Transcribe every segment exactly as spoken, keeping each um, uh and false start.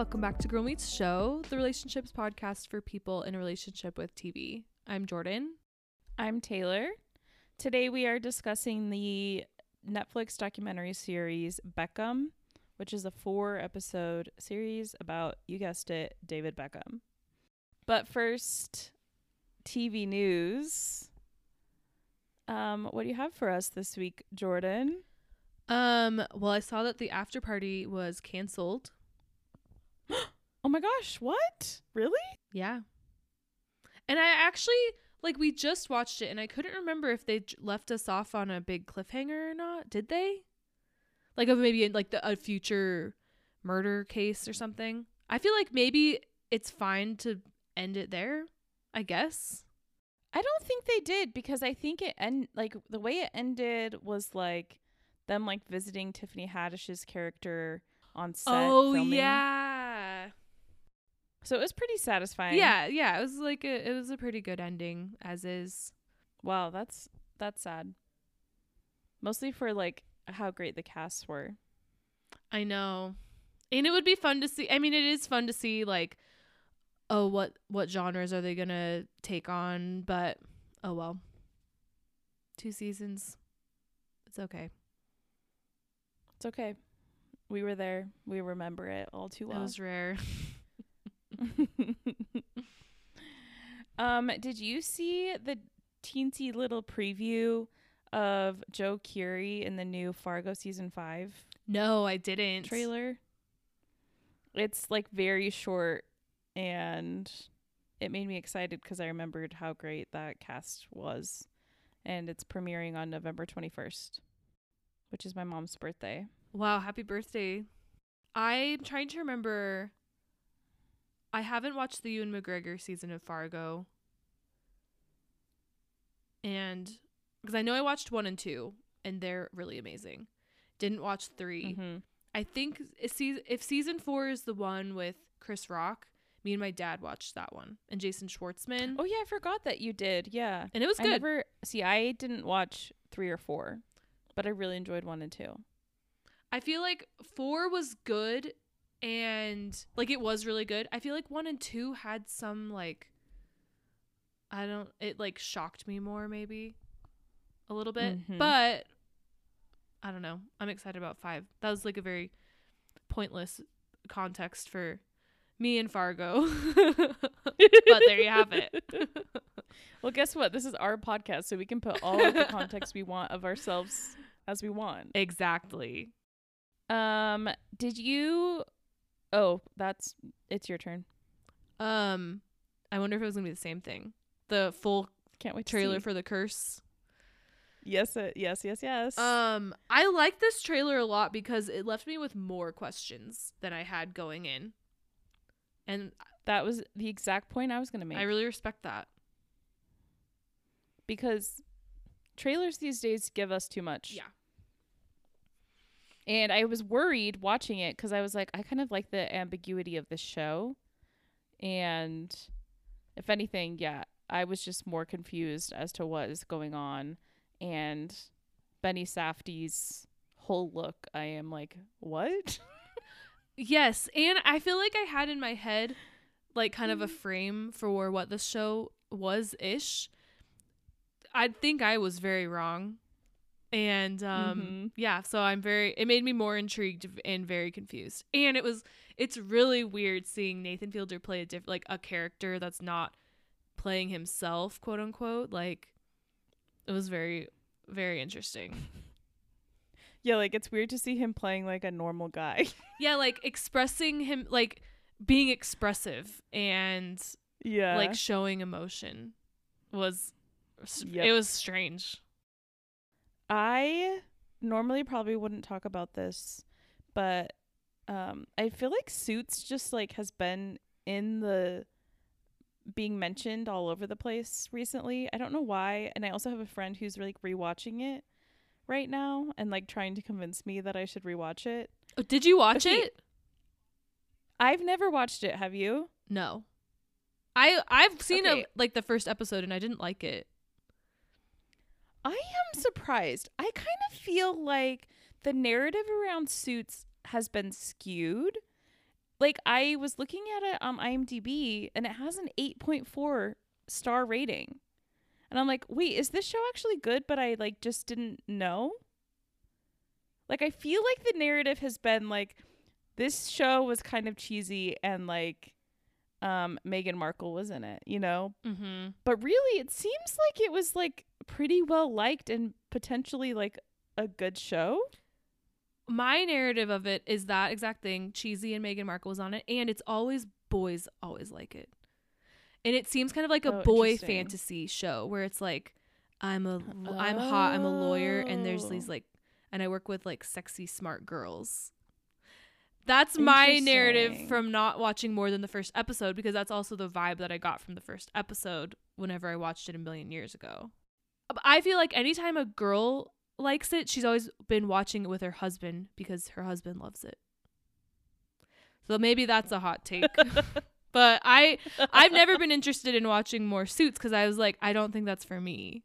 welcome back to Girl Meets Show, the relationships podcast for people in a relationship with T V. I'm Jordan. I'm Taylor. Today we are discussing the Netflix documentary series Beckham, which is a four episode series about, you guessed it, David Beckham. But first, T V news. Um, what do you have for us this week, Jordan? Um, well, I saw that The After Party was canceled. Oh my gosh, what? Really? Yeah. And I actually, like, we just watched it and I couldn't remember if they j- left us off on a big cliffhanger or not. Did they? Like, of maybe like the, a future murder case or something. I feel like maybe it's fine to end it there, I guess. I don't think they did, because I think it end like the way it ended was like them like visiting Tiffany Haddish's character on set. Oh, filming. Yeah. So it was pretty satisfying. Yeah, yeah. It was like a, it was a pretty good ending as is. Wow, that's that's sad. Mostly for like how great the casts were. I know. And it would be fun to see. I mean, it is fun to see like, oh, what what genres are they going to take on? But oh well. Two seasons. It's okay. It's okay. We were there. We remember it all too well. That was rare. um, did you see the teensy little preview of Joe Keery in the new Fargo season five? No, I didn't. Trailer. It's like very short, and it made me excited because I remembered how great that cast was, and it's premiering on November twenty-first, which is my mom's birthday. Wow, happy birthday. I'm trying to remember. I haven't watched the Ewan McGregor season of Fargo. And because I know I watched one and two, and they're really amazing. Didn't watch three. Mm-hmm. I think if season four is the one with Chris Rock, me and my dad watched that one. And Jason Schwartzman. Oh, yeah. I forgot that you did. Yeah. And it was good. I never, see, I didn't watch three or four, but I really enjoyed one and two. I feel like four was good. And like it was really good. I feel like one and two had some like, I don't, it like shocked me more maybe a little bit, mm-hmm. but I don't know. I'm excited about five. That was like a very pointless context for me and Fargo, but there you have it. Well, guess what? This is our podcast, so we can put all of the context we want of ourselves as we want. Exactly. Um, did you... Oh, that's it's your turn. Um, I wonder if it was gonna be the same thing. The full can't wait trailer for The Curse. Yes, uh, yes, yes, yes. Um, I like this trailer a lot because it left me with more questions than I had going in, and that was the exact point I was gonna make. I really respect that because trailers these days give us too much. Yeah. And I was worried watching it because I was like, I kind of like the ambiguity of this show. And if anything, yeah, I was just more confused as to what is going on. And Benny Safdie's whole look, I am like, what? Yes. And I feel like I had in my head, like, kind mm-hmm. of a frame for what the show was-ish. I think I was very wrong. And um mm-hmm. yeah, so I'm very it made me more intrigued and very confused. And it was it's really weird seeing Nathan Fielder play a diff like a character that's not playing himself, quote unquote. Like, it was very, very interesting. Yeah, like it's weird to see him playing like a normal guy. Yeah, like expressing him like being expressive and yeah, like showing emotion was yep. It was strange. I normally probably wouldn't talk about this, but um, I feel like Suits just like has been in the being mentioned all over the place recently. I don't know why. And I also have a friend who's like rewatching it right now and like trying to convince me that I should rewatch it. Oh, did you watch she, it? I've never watched it. Have you? No. I I've seen okay. a, like the first episode and I didn't like it. I am surprised. I kind of feel like the narrative around Suits has been skewed Like, I was looking at it on IMDb, and it has an eight point four star rating. And I'm like, wait, is this show actually good? But I, like, just didn't know. Like, I feel like the narrative has been, like, this show was kind of cheesy and, like, um, Meghan Markle was in it, you know? Mm-hmm. But really, it seems like it was, like, pretty well liked and potentially, like, a good show. My narrative of it is that exact thing. Cheesy and Meghan Markle was on it. And it's always boys always like it. And it seems kind of like a oh, boy fantasy show where it's like, I'm a, oh. I'm hot, I'm a lawyer. And there's these like, and I work with like sexy, smart girls. That's my narrative from not watching more than the first episode, because that's also the vibe that I got from the first episode whenever I watched it a million years ago. I feel like anytime a girl likes it, she's always been watching it with her husband because her husband loves it. So maybe that's a hot take. But I I've never been interested in watching more Suits because I was like, I don't think that's for me.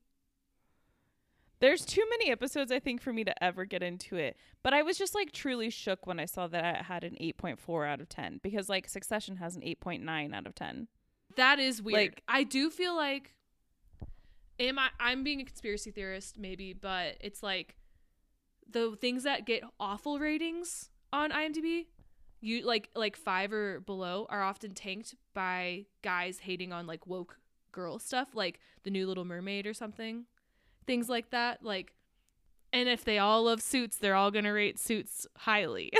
There's too many episodes, I think, for me to ever get into it. But I was just like truly shook when I saw that it had an eight point four out of ten, because like Succession has an eight point nine out of ten. That is weird. Like, I do feel like Am I, I'm being a conspiracy theorist, maybe, but it's like the things that get awful ratings on IMDb, you like like five or below, are often tanked by guys hating on like woke girl stuff, like the new Little Mermaid or something, things like that. Like, and if they all love Suits, they're all gonna rate Suits highly.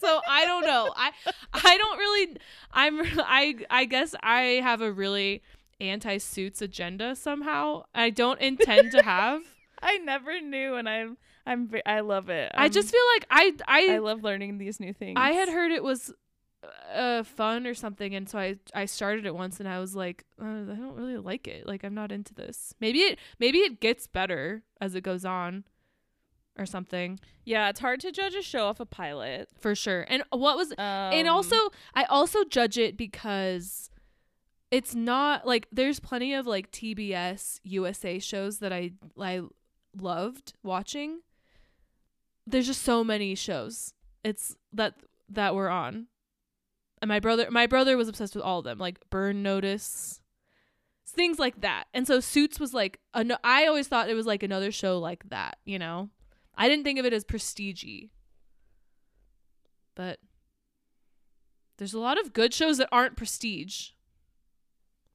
So I don't know. I I don't really. I'm I I guess I have a really anti-Suits agenda somehow. I don't intend to have. I never knew, and I'm I'm I love it. I'm, I just feel like I, I I love learning these new things. I had heard it was uh fun or something, and so I I started it once, and I was like, uh, I don't really like it. Like, I'm not into this. Maybe it maybe it gets better as it goes on, or something. Yeah, it's hard to judge a show off a pilot for sure. And what was um, and also I also judge it because it's not like there's plenty of like T B S, U S A shows that I I loved watching. There's just so many shows it's that that were on, and my brother my brother was obsessed with all of them, like Burn Notice, things like that. And so Suits was like an, I always thought it was like another show like that, you know. I didn't think of it as prestige-y, but there's a lot of good shows that aren't prestige.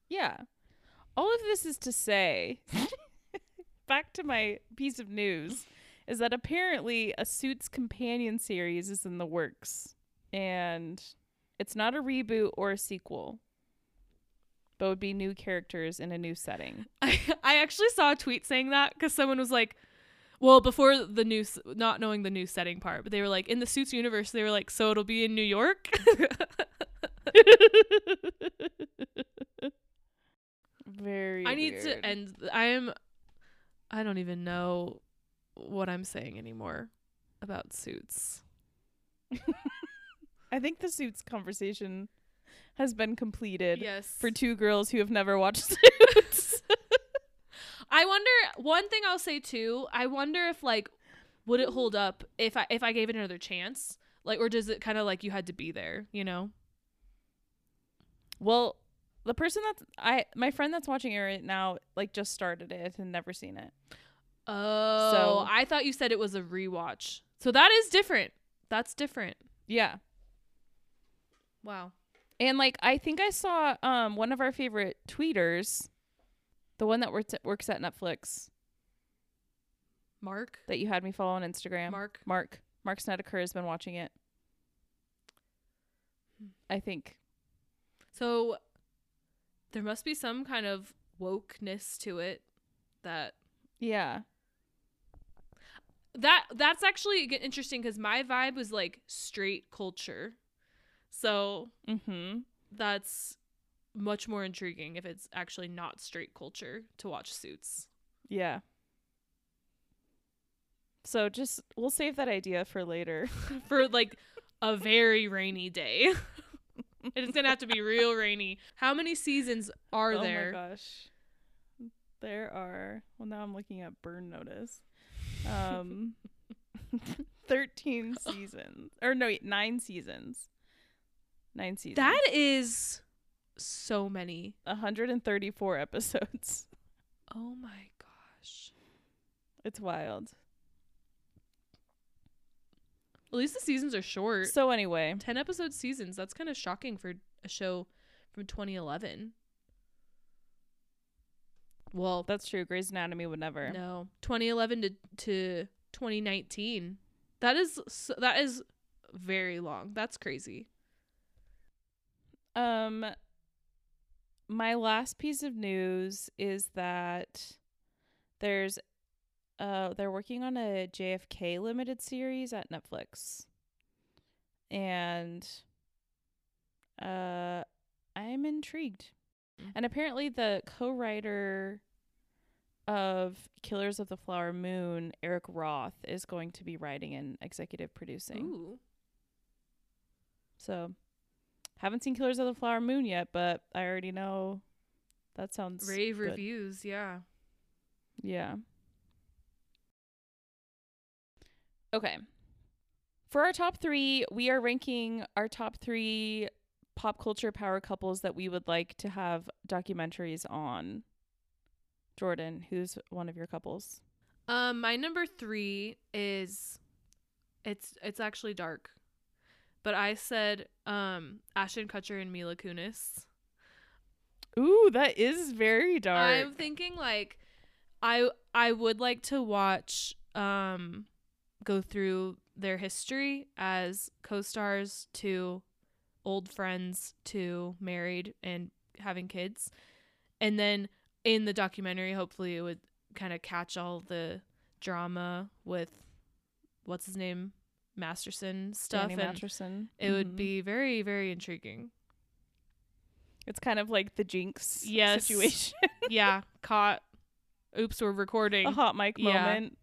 Yeah. All of this is to say, back to my piece of news, is that apparently a Suits companion series is in the works. And it's not a reboot or a sequel, but would be new characters in a new setting. I, I actually saw a tweet saying that because someone was like, well, before the new, not knowing the new setting part, but they were like, in the Suits universe, they were like, so it'll be in New York? Very I need weird. to end. I am. I don't even know what I'm saying anymore about Suits. I think the Suits conversation has been completed. Yes. For two girls who have never watched Suits. I wonder. One thing I'll say too. I wonder if like, would it hold up if I if I gave it another chance? Like, or does it kind of like you had to be there? You know. Well, the person that's I my friend that's watching it right now like just started it and never seen it. Oh, so I thought you said it was a rewatch. So that is different. That's different. Yeah. Wow. And like I think I saw um one of our favorite tweeters, the one that works at, works at Netflix. Mark, that you had me follow on Instagram. Mark. Mark. Mark Snedeker has been watching it, I think. So there must be some kind of wokeness to it that yeah that that's actually interesting, because my vibe was like straight culture, so mm-hmm. that's much more intriguing if it's actually not straight culture to watch Suits. Yeah, so just we'll save that idea for later for like a very rainy day. It's gonna have to be real rainy. How many seasons are oh there? Oh my gosh, there are. Well, now I'm looking at Burn Notice. Um, thirteen seasons. Or no, nine seasons. Nine seasons. That is so many. one hundred thirty-four episodes. Oh my gosh. It's wild. At least the seasons are short. So anyway. ten episode seasons. That's kind of shocking for a show from twenty eleven. Well, that's true. Grey's Anatomy would never. No. twenty eleven to, to twenty nineteen. That is so, that is very long. That's crazy. Um, my last piece of news is that there's uh they're working on a J F K limited series at Netflix. And uh I'm intrigued. And apparently the co-writer of Killers of the Flower Moon, Eric Roth, is going to be writing and executive producing. Ooh. So, haven't seen Killers of the Flower Moon yet, but I already know that sounds rave good. Reviews, yeah. Yeah. Okay. For our top three, we are ranking our top three pop culture power couples that we would like to have documentaries on. Jordan, who's one of your couples? Um, my number three is it's it's actually dark, but I said um Ashton Kutcher and Mila Kunis. Ooh, that is very dark. I'm thinking like I I would like to watch um go through their history as co-stars to old friends to married and having kids, and then in the documentary hopefully it would kind of catch all the drama with what's his name Masterson stuff. Danny Masterson. It mm-hmm. would be very, very intriguing. It's kind of like the Jinx yes. situation. Yeah, caught oops we're recording, a hot mic moment. Yeah.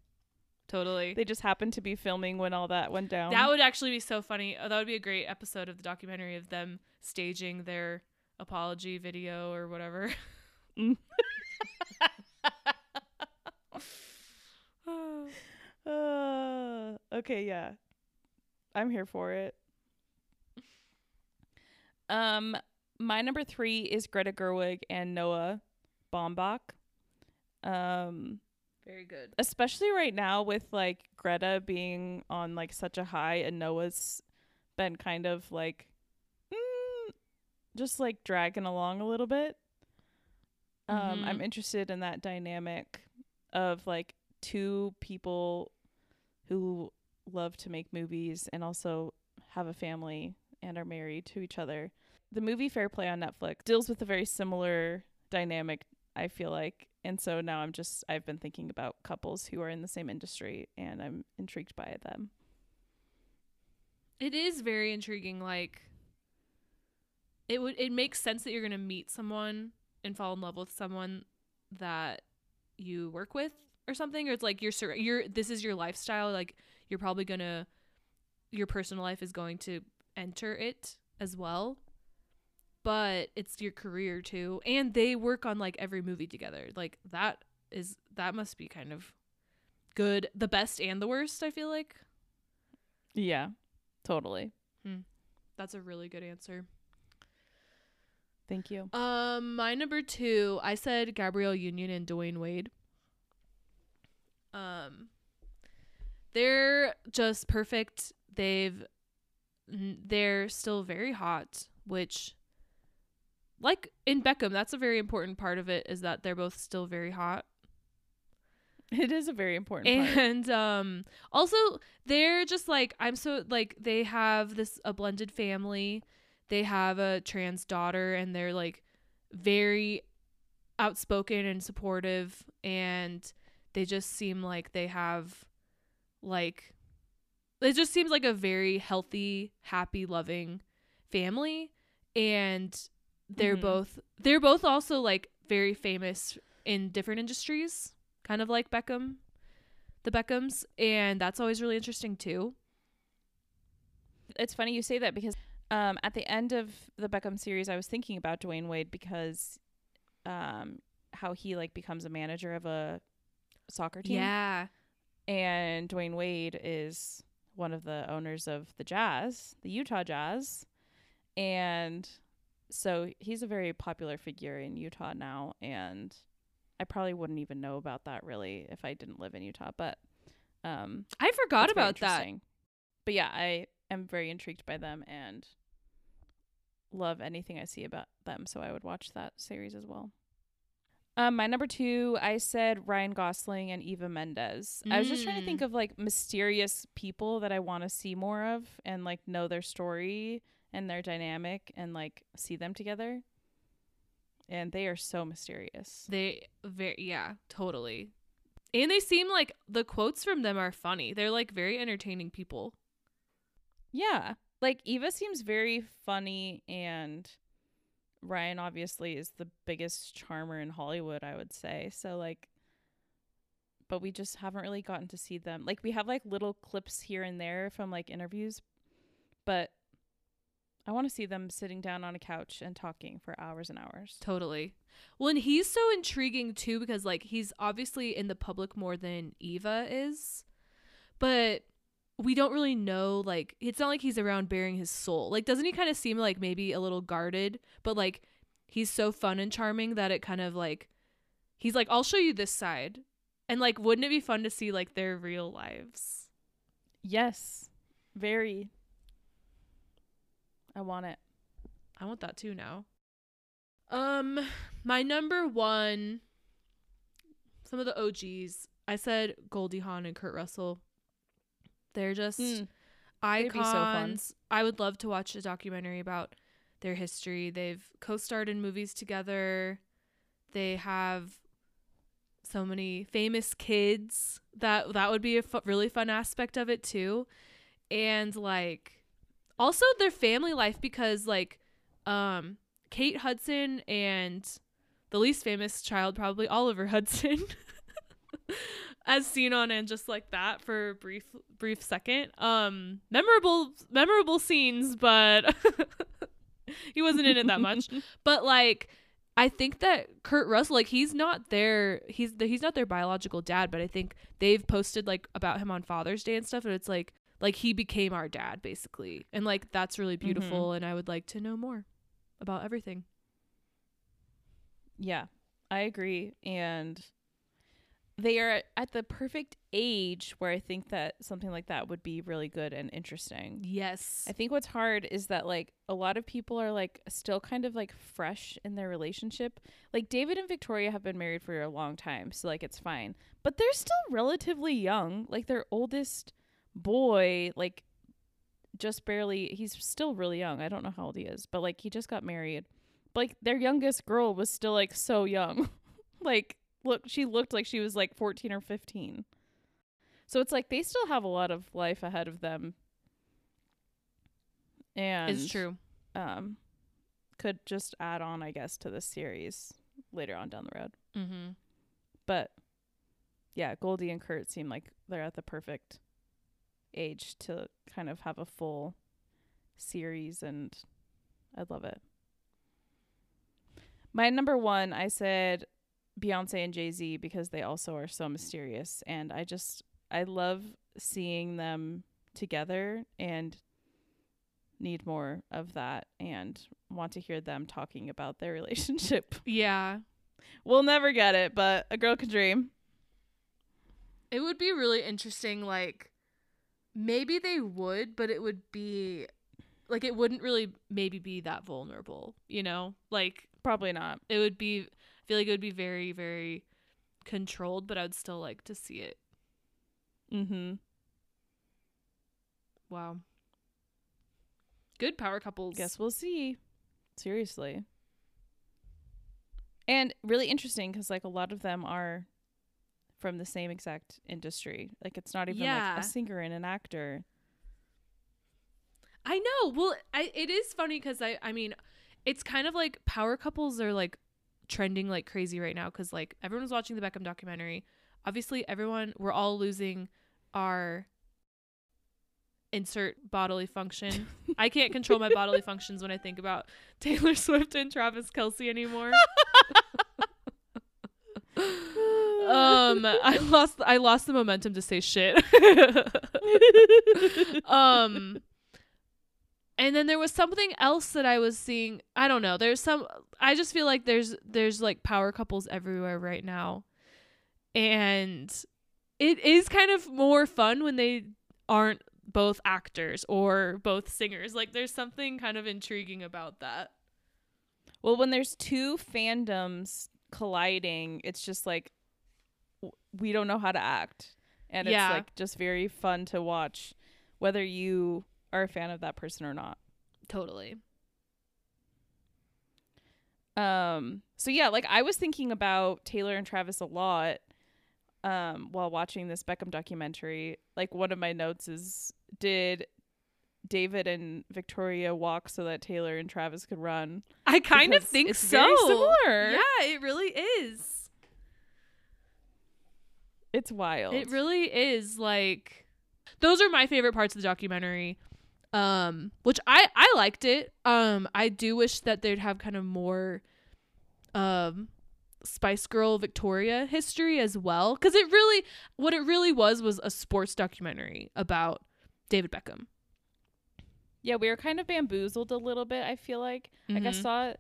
Totally. They just happened to be filming when all that went down. That would actually be so funny. Oh, that would be a great episode of the documentary of them staging their apology video or whatever. Mm. uh, okay, yeah. I'm here for it. Um, my number three is Greta Gerwig and Noah Baumbach. Um... Very good. Especially right now with like Greta being on like such a high and Noah's been kind of like mm, just like dragging along a little bit. Um, mm-hmm. I'm interested in that dynamic of like two people who love to make movies and also have a family and are married to each other. The movie Fair Play on Netflix deals with a very similar dynamic, I feel like. And so now I'm just, I've been thinking about couples who are in the same industry and I'm intrigued by them. It is very intriguing. Like it would, it makes sense that you're going to meet someone and fall in love with someone that you work with or something. Or it's like you're, sur- you're, this is your lifestyle. Like you're probably going to, your personal life is going to enter it as well. But it's your career too, and they work on like every movie together. Like that is that must be kind of good, the best and the worst. I feel like. Yeah, totally. Hmm. That's a really good answer. Thank you. Um, my number two, I said Gabrielle Union and Dwayne Wade. Um, they're just perfect. They've they're still very hot, which. Like in Beckham, that's a very important part of it is that they're both still very hot. It is a very important part. And um, also, they're just like, I'm so like, they have this, a blended family. They have a trans daughter and they're like very outspoken and supportive. And they just seem like they have like, it just seems like a very healthy, happy, loving family. And They're mm-hmm. both they're both also like very famous in different industries, kind of like Beckham, the Beckhams. And that's always really interesting, too. It's funny you say that because um, at the end of the Beckham series, I was thinking about Dwayne Wade because um, how he like becomes a manager of a soccer team. Yeah. And Dwayne Wade is one of the owners of the Jazz, the Utah Jazz. And so he's a very popular figure in Utah now. And I probably wouldn't even know about that really if I didn't live in Utah. But um, I forgot about that. But yeah, I am very intrigued by them and love anything I see about them. So I would watch that series as well. Um, my number two, I said Ryan Gosling and Eva Mendes. Mm. I was just trying to think of like mysterious people that I want to see more of and like know their story and their dynamic and like see them together. And they are so mysterious. They very, yeah, totally. And they seem like the quotes from them are funny. They're like very entertaining people. Yeah. Like Eva seems very funny, and Ryan obviously is the biggest charmer in Hollywood, I would say. So like, but we just haven't really gotten to see them. Like we have like little clips here and there from like interviews, but I want to see them sitting down on a couch and talking for hours and hours. Totally. Well, and he's so intriguing too, because like he's obviously in the public more than Eva is, but we don't really know, like, it's not like he's around bearing his soul. Like, doesn't he kind of seem like maybe a little guarded, but like he's so fun and charming that it kind of like, he's like, I'll show you this side. And like, wouldn't it be fun to see like their real lives? Yes. Very. I want it. I want that too now. Um, my number one, some of the O Gs, I said Goldie Hawn and Kurt Russell. They're just mm. icons. So I would love to watch a documentary about their history. They've co-starred in movies together. They have so many famous kids. That that would be a fu- really fun aspect of it too. And like also their family life, because like um, Kate Hudson and the least famous child, probably Oliver Hudson. As seen on And Just Like That for a brief brief second. Um, memorable memorable scenes, but he wasn't in it that much. But like I think that Kurt Russell, like he's not their he's the, he's not their biological dad, but I think they've posted like about him on Father's Day and stuff, and it's like like he became our dad basically. And like that's really beautiful, mm-hmm. and I would like to know more about everything. Yeah, I agree. And they are at the perfect age where I think that something like that would be really good and interesting. Yes. I think what's hard is that like a lot of people are like still kind of like fresh in their relationship. Like David and Victoria have been married for a long time, so like it's fine. But they're still relatively young. Like their oldest boy, like just barely, he's still really young. I don't know how old he is, but like he just got married. But, like their youngest girl was still like so young. Like look, she looked like she was like fourteen or fifteen. So it's like they still have a lot of life ahead of them. And it's true. Um, could just add on, I guess, to this series later on down the road. Mm-hmm. But yeah, Goldie and Kurt seem like they're at the perfect age to kind of have a full series, and I love it. My number one, I said Beyonce and Jay-Z, because they also are so mysterious, and I just I love seeing them together and need more of that and want to hear them talking about their relationship. Yeah. We'll never get it, but a girl could dream. It would be really interesting, like maybe they would, but it would be like it wouldn't really maybe be that vulnerable, you know? Like probably not. It would be I feel like it would be very, very controlled, but I would still like to see it. Mm-hmm. Wow. Good power couples. Guess we'll see. Seriously. And really interesting, because like a lot of them are from the same exact industry. Like it's not even yeah. like a singer and an actor. I know. Well, I it is funny because I I mean, it's kind of like power couples are like trending like crazy right now, because like everyone's watching the Beckham documentary. Obviously everyone, we're all losing our insert bodily function. I can't control my bodily functions when I think about Taylor Swift and Travis Kelce anymore. um Um, I lost I lost the momentum to say shit. um, and then there was something else that I was seeing. I don't know. There's some. I just feel like there's there's like power couples everywhere right now, and it is kind of more fun when they aren't both actors or both singers. Like there's something kind of intriguing about that. Well, when there's two fandoms colliding, it's just like w- we don't know how to act, and yeah. it's like just very fun to watch whether you are a fan of that person or not. Totally. Um so yeah, like I was thinking about Taylor and Travis a lot um while watching this Beckham documentary. Like one of my notes is, did David and Victoria walk so that Taylor and Travis could run? I kind because of think it's so. Very similar. Yeah, it really is. It's wild. It really is. Like, those are my favorite parts of the documentary, um, which I, I liked it. Um, I do wish that they'd have kind of more um, Spice Girl Victoria history as well. Because it really, what it really was, was a sports documentary about David Beckham. Yeah, we were kind of bamboozled a little bit, I feel like. Mm-hmm. Like, I saw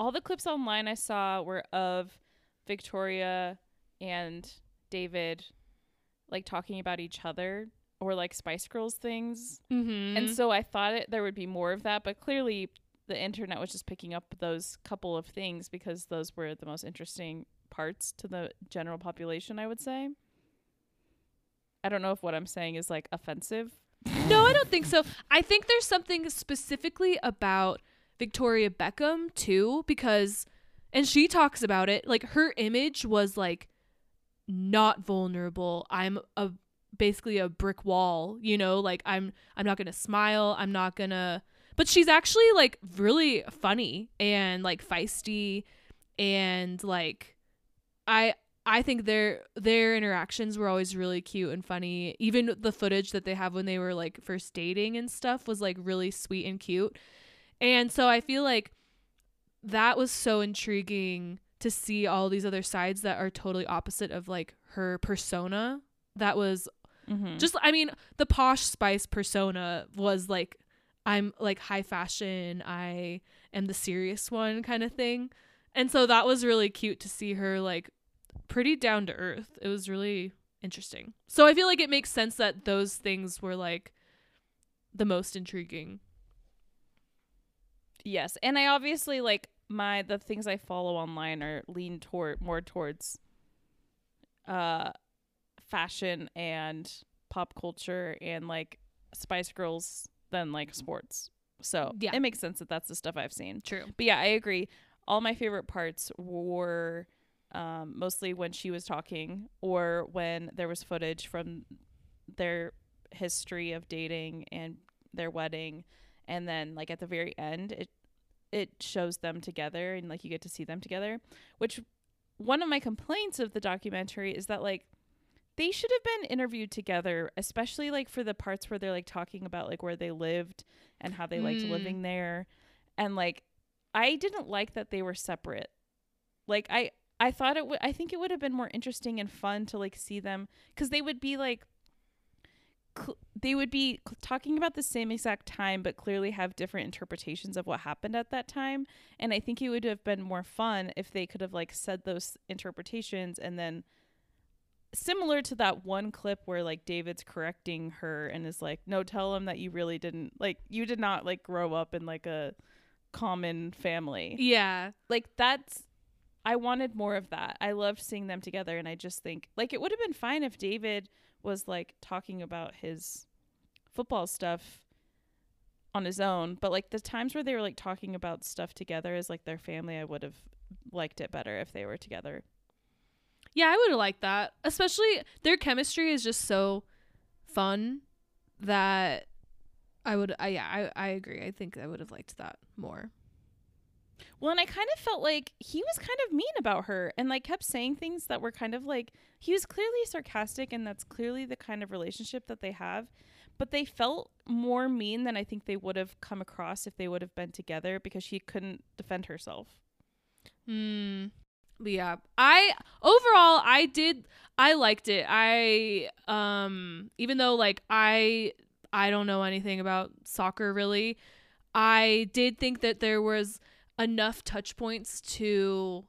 all the clips online I saw were of Victoria and David, like, talking about each other or, like, Spice Girls things. Mm-hmm. And so I thought it, there would be more of that. But clearly the internet was just picking up those couple of things because those were the most interesting parts to the general population, I would say. I don't know if what I'm saying is, like, offensive. No, I don't think so. I think there's something specifically about Victoria Beckham too, because, and she talks about it, like her image was like not vulnerable. I'm a basically a brick wall, you know, like I'm I'm not gonna smile, I'm not gonna, but she's actually like really funny and like feisty, and like I I think their their interactions were always really cute and funny. Even the footage that they have when they were like first dating and stuff was like really sweet and cute. And so I feel like that was so intriguing to see all these other sides that are totally opposite of like her persona. That was mm-hmm. just, I mean, the posh Spice persona was like, I'm like high fashion, I am the serious one kind of thing. And so that was really cute to see her like pretty down to earth. It was really interesting. So I feel like it makes sense that those things were like the most intriguing. Yes. And I obviously like my the things I follow online are lean toward more towards uh fashion and pop culture and like Spice Girls than like sports. So yeah, it makes sense that that's the stuff I've seen. True. But yeah, I agree. All my favorite parts were Um, mostly when she was talking or when there was footage from their history of dating and their wedding. And then like at the very end, it, it shows them together and like you get to see them together, which one of my complaints of the documentary is that like they should have been interviewed together, especially like for the parts where they're like talking about like where they lived and how they liked mm. living there. And like, I didn't like that they were separate. Like I, I thought it w- I think it would have been more interesting and fun to like see them, because they would be like cl- they would be cl- talking about the same exact time but clearly have different interpretations of what happened at that time. And I think it would have been more fun if they could have like said those interpretations, and then similar to that one clip where like David's correcting her and is like, no, tell him that you really didn't like you did not like grow up in like a common family. Yeah, like that's I wanted more of that. I loved seeing them together. And I just think like it would have been fine if David was like talking about his football stuff on his own. But like the times where they were like talking about stuff together as like their family, I would have liked it better if they were together. Yeah, I would have liked that. Especially their chemistry is just so fun that I would. I, yeah, I, I agree. I think I would have liked that more. Well, and I kind of felt like he was kind of mean about her and like kept saying things that were kind of like, he was clearly sarcastic and that's clearly the kind of relationship that they have, but they felt more mean than I think they would have come across if they would have been together, because she couldn't defend herself. Mm. But yeah, I overall I did I liked it. I um even though like I I don't know anything about soccer really, I did think that there was enough touch points to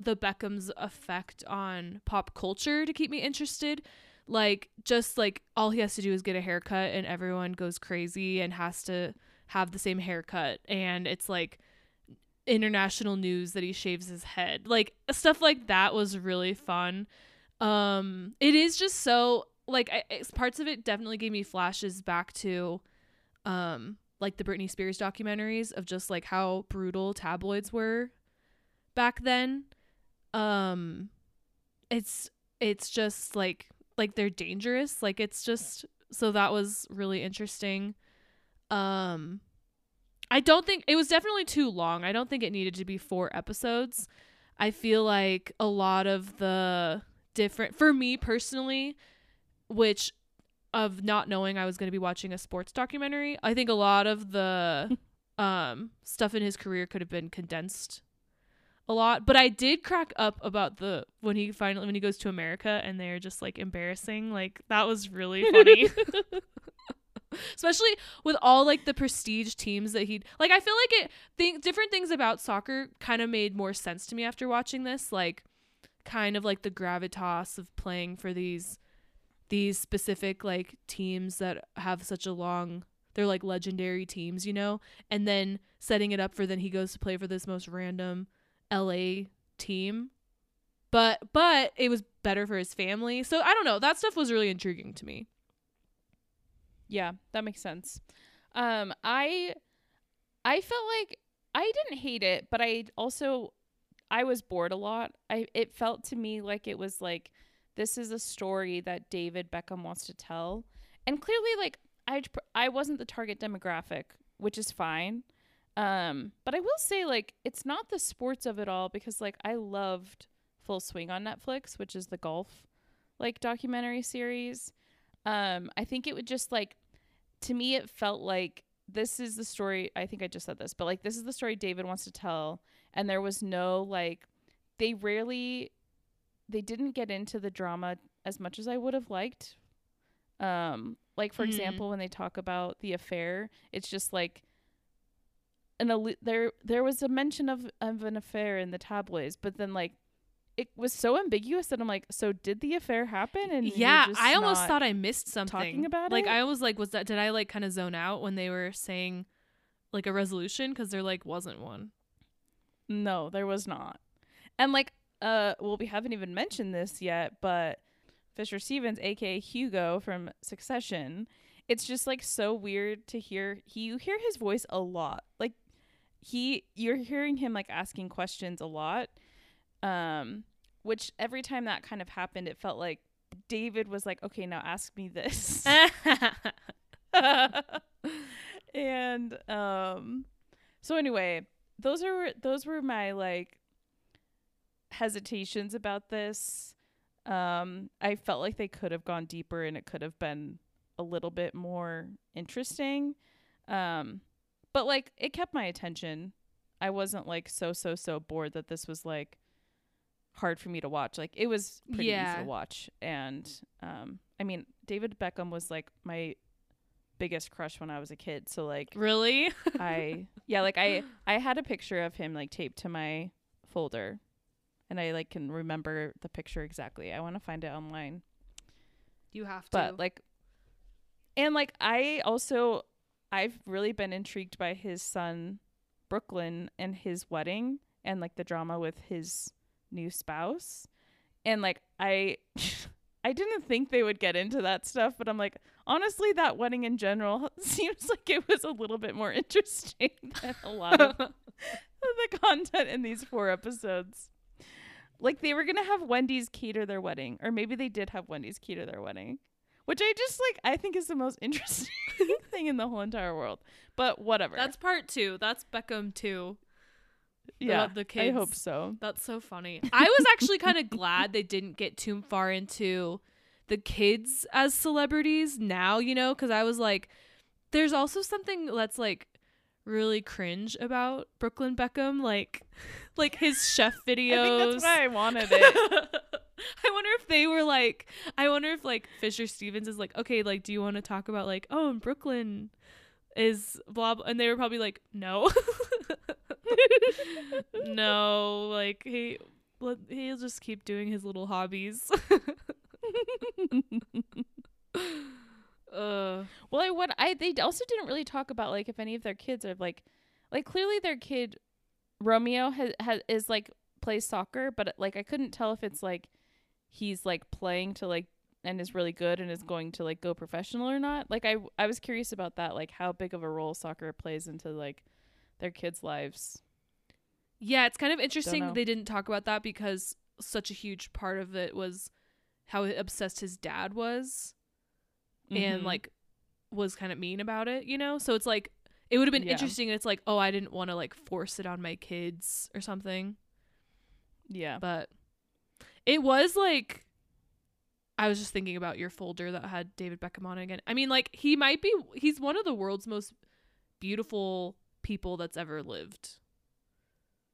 the Beckham's effect on pop culture to keep me interested. Like, just like all he has to do is get a haircut and everyone goes crazy and has to have the same haircut, and it's like international news that he shaves his head, like stuff like that was really fun. Um it is just so like I, it's, parts of it definitely gave me flashes back to um like the Britney Spears documentaries, of just like how brutal tabloids were back then. Um it's it's just like like they're dangerous, like it's just, so that was really interesting. um I don't think it was definitely too long. I don't think it needed to be four episodes. I feel like a lot of the different, for me personally, which of not knowing I was going to be watching a sports documentary, I think a lot of the um, stuff in his career could have been condensed a lot. But I did crack up about the, when he finally, when he goes to America and they're just like embarrassing, like that was really funny. Especially with all like the prestige teams that he'd like, I feel like it think different things about soccer kind of made more sense to me after watching this, like kind of like the gravitas of playing for these these specific like teams that have such a long, they're like legendary teams, you know, and then setting it up for then he goes to play for this most random L A team, but but it was better for his family. So I don't know, that stuff was really intriguing to me. Yeah, that makes sense. Um, I, I felt like I didn't hate it, but I also, I was bored a lot. I, it felt to me like it was like, this is a story that David Beckham wants to tell. And clearly like I, I wasn't the target demographic, which is fine. Um, but I will say like, it's not the sports of it all, because like I loved Full Swing on Netflix, which is the golf like documentary series. Um, I think it would just like, to me, it felt like this is the story. I think I just said this, but like, this is the story David wants to tell. And there was no, like, they rarely, they didn't get into the drama as much as I would have liked. Um, like for mm-hmm. example, when they talk about the affair, it's just like an, al- there, there was a mention of, of an affair in the tabloids, but then like, it was so ambiguous that I'm like, so did the affair happen? And yeah, just I almost thought I missed something talking about like, it. Like I was like, was that, did I like kind of zone out when they were saying like a resolution? Because there like wasn't one. No, there was not. And like, uh, well, we haven't even mentioned this yet, but Fisher Stevens, aka Hugo from Succession, it's just like so weird to hear. He, you hear his voice a lot. Like he, you're hearing him like asking questions a lot. Um, which every time that kind of happened, it felt like David was like, okay, now ask me this. And, um, so anyway, those are, those were my like hesitations about this. Um, I felt like they could have gone deeper and it could have been a little bit more interesting. Um, but like it kept my attention. I wasn't like so, so, so bored that this was like hard for me to watch. Like it was pretty yeah. easy to watch. And um I mean, David Beckham was like my biggest crush when I was a kid, so like really I yeah like I I had a picture of him like taped to my folder, and I like can remember the picture exactly. I want to find it online. You have to. But like, and like I also I've really been intrigued by his son Brooklyn and his wedding, and like the drama with his new spouse, and like I I didn't think they would get into that stuff, but I'm like, honestly, that wedding in general seems like it was a little bit more interesting than a lot of the content in these four episodes. Like they were gonna have Wendy's cater their wedding, or maybe they did have Wendy's cater their wedding, which I just like I think is the most interesting thing in the whole entire world, but whatever. That's part two. That's Beckham two. Yeah, the kids. I hope so. That's so funny. I was actually kind of glad they didn't get too far into the kids as celebrities now, you know, because I was like, there's also something that's like really cringe about Brooklyn Beckham, like like his chef videos. I think that's why I wanted it. I wonder if they were like, I wonder if like Fisher Stevens is like, okay, like, do you want to talk about like, oh, in Brooklyn is blah, blah, and they were probably like, no. No, like he he'll just keep doing his little hobbies. Uh, well, I would, I they also didn't really talk about like if any of their kids are like, like clearly their kid Romeo has, has is like plays soccer, but like I couldn't tell if it's like he's like playing to like and is really good and is going to like go professional or not. Like I I was curious about that, like how big of a role soccer plays into like their kids' lives. Yeah, it's kind of interesting they didn't talk about that because such a huge part of it was how obsessed his dad was. Mm-hmm. And like was kind of mean about it, you know, so it's like it would have been yeah. interesting. It's like, oh, I didn't want to like force it on my kids or something. Yeah, but it was like I was just thinking about your folder that had David Beckham on again. I mean, like he might be he's one of the world's most beautiful people that's ever lived.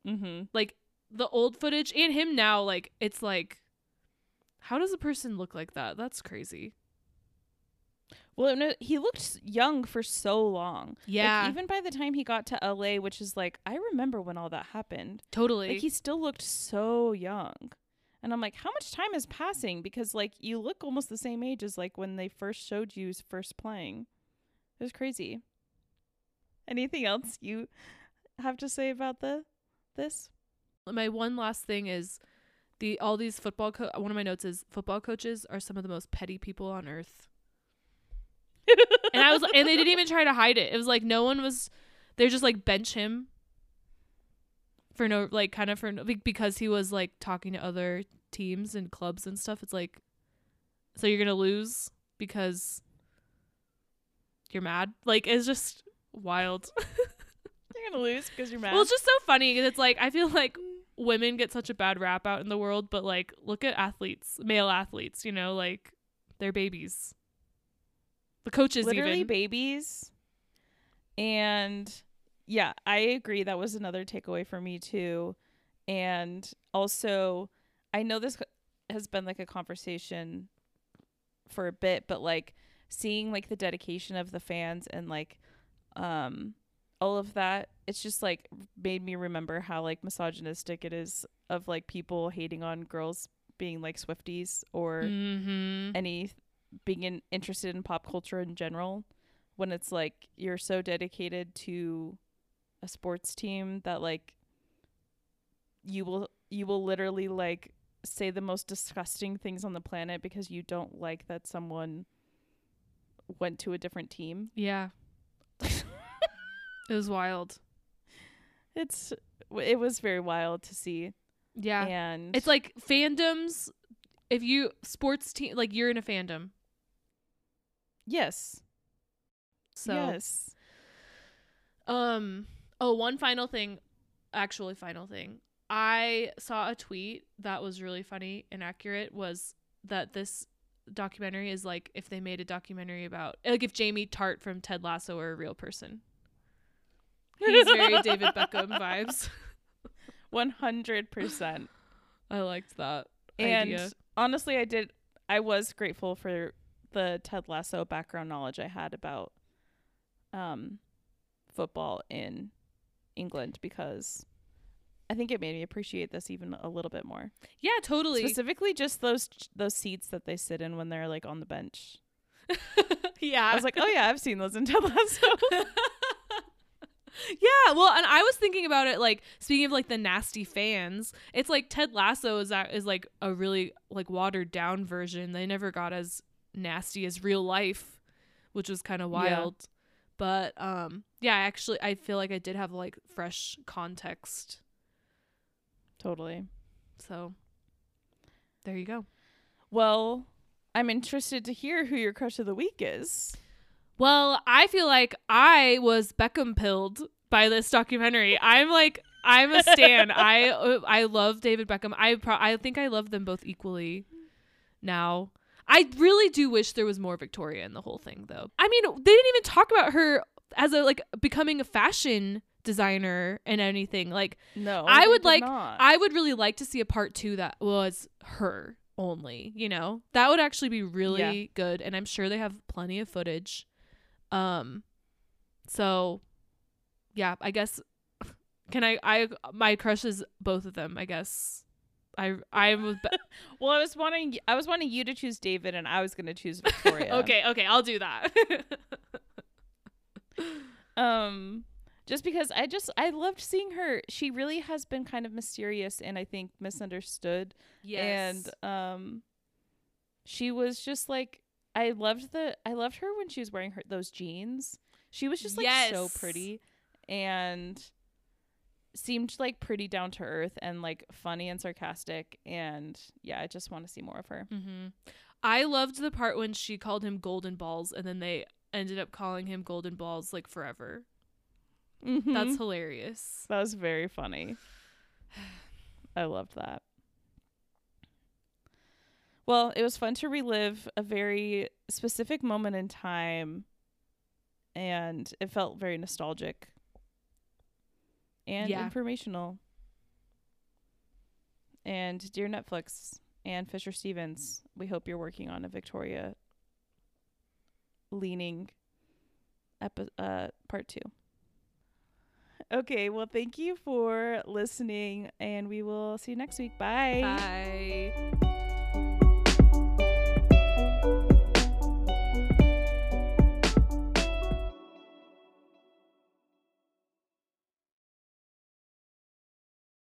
Mm-hmm. Like the old footage and him now, like it's like, how does a person look like that? That's crazy. Well, no, he looked young for so long. Yeah. Like, even by the time he got to L A, which is like, I remember when all that happened. Totally. Like, he still looked so young. And I'm like, how much time is passing? Because, like, you look almost the same age as, like, when they first showed you first playing. It was crazy. Anything else you have to say about the this? My one last thing is the all these football co- – one of my notes is football coaches are some of the most petty people on earth. And I was, and they didn't even try to hide it. It was like no one was. They're just like bench him for no, like kind of for no, because he was like talking to other teams and clubs and stuff. It's like, so you're gonna lose because you're mad. Like it's just wild. You're gonna lose because you're mad. Well, it's just so funny because it's like I feel like women get such a bad rap out in the world, but like look at athletes, male athletes. You know, like they're babies. The coaches literally even. Babies. And yeah, I agree. That was another takeaway for me too. And also, I know this has been like a conversation for a bit, but like seeing like the dedication of the fans and like um all of that, it's just like made me remember how like misogynistic it is of like people hating on girls being like Swifties or mm-hmm. any being in, interested in pop culture in general, when it's like you're so dedicated to a sports team that like you will you will literally like say the most disgusting things on the planet because you don't like that someone went to a different team. Yeah. It was wild. It's it was very wild to see. Yeah. And it's like fandoms, if you sports team, like you're in a fandom. Yes. So. Yes. Um. Oh, one final thing. Actually, final thing. I saw a tweet that was really funny and accurate. Was that this documentary is like if they made a documentary about like if Jamie Tart from Ted Lasso were a real person. He's very David Beckham vibes. One hundred percent. I liked that and idea. Honestly, I did. I was grateful for the Ted Lasso background knowledge I had about um, football in England because I think it made me appreciate this even a little bit more. Yeah, totally. Specifically, just those those seats that they sit in when they're like on the bench. Yeah, I was like, oh yeah, I've seen those in Ted Lasso. Yeah, well, and I was thinking about it, like speaking of like the nasty fans, it's like Ted Lasso is that is like a really like watered down version. They never got as nasty as real life, which was kind of wild. Yeah. But um, yeah, actually, I feel like I did have like fresh context. Totally. So there you go. Well, I'm interested to hear who your crush of the week is. Well, I feel like I was Beckham pilled by this documentary. I'm like, I'm a stan. I I love David Beckham. I pro- I think I love them both equally now. I really do wish there was more Victoria in the whole thing, though. I mean, they didn't even talk about her as a like becoming a fashion designer and anything. Like, no, I would like not. I would really like to see a part two that was her only, you know, that would actually be really yeah. good. And I'm sure they have plenty of footage. Um, so yeah, I guess can I, I, my crush is both of them, I guess. I I was be- well. I was wanting I was wanting you to choose David, and I was going to choose Victoria. okay, okay, I'll do that. um, just because I just I loved seeing her. She really has been kind of mysterious, and I think misunderstood. Yes. And um, she was just like I loved the I loved her when she was wearing her those jeans. She was just like yes. so pretty, and seemed like pretty down to earth and like funny and sarcastic, and yeah, I just want to see more of her. Mm-hmm. I loved the part when she called him Golden Balls, and then they ended up calling him Golden Balls like forever. Mm-hmm. That's hilarious. That was very funny. I loved that. Well, it was fun to relive a very specific moment in time, and it felt very nostalgic. And yeah. informational. And dear Netflix and Fisher Stevens, we hope you're working on a Victoria leaning epi- uh, part two. Okay, well, thank you for listening, and we will see you next week. Bye. Bye.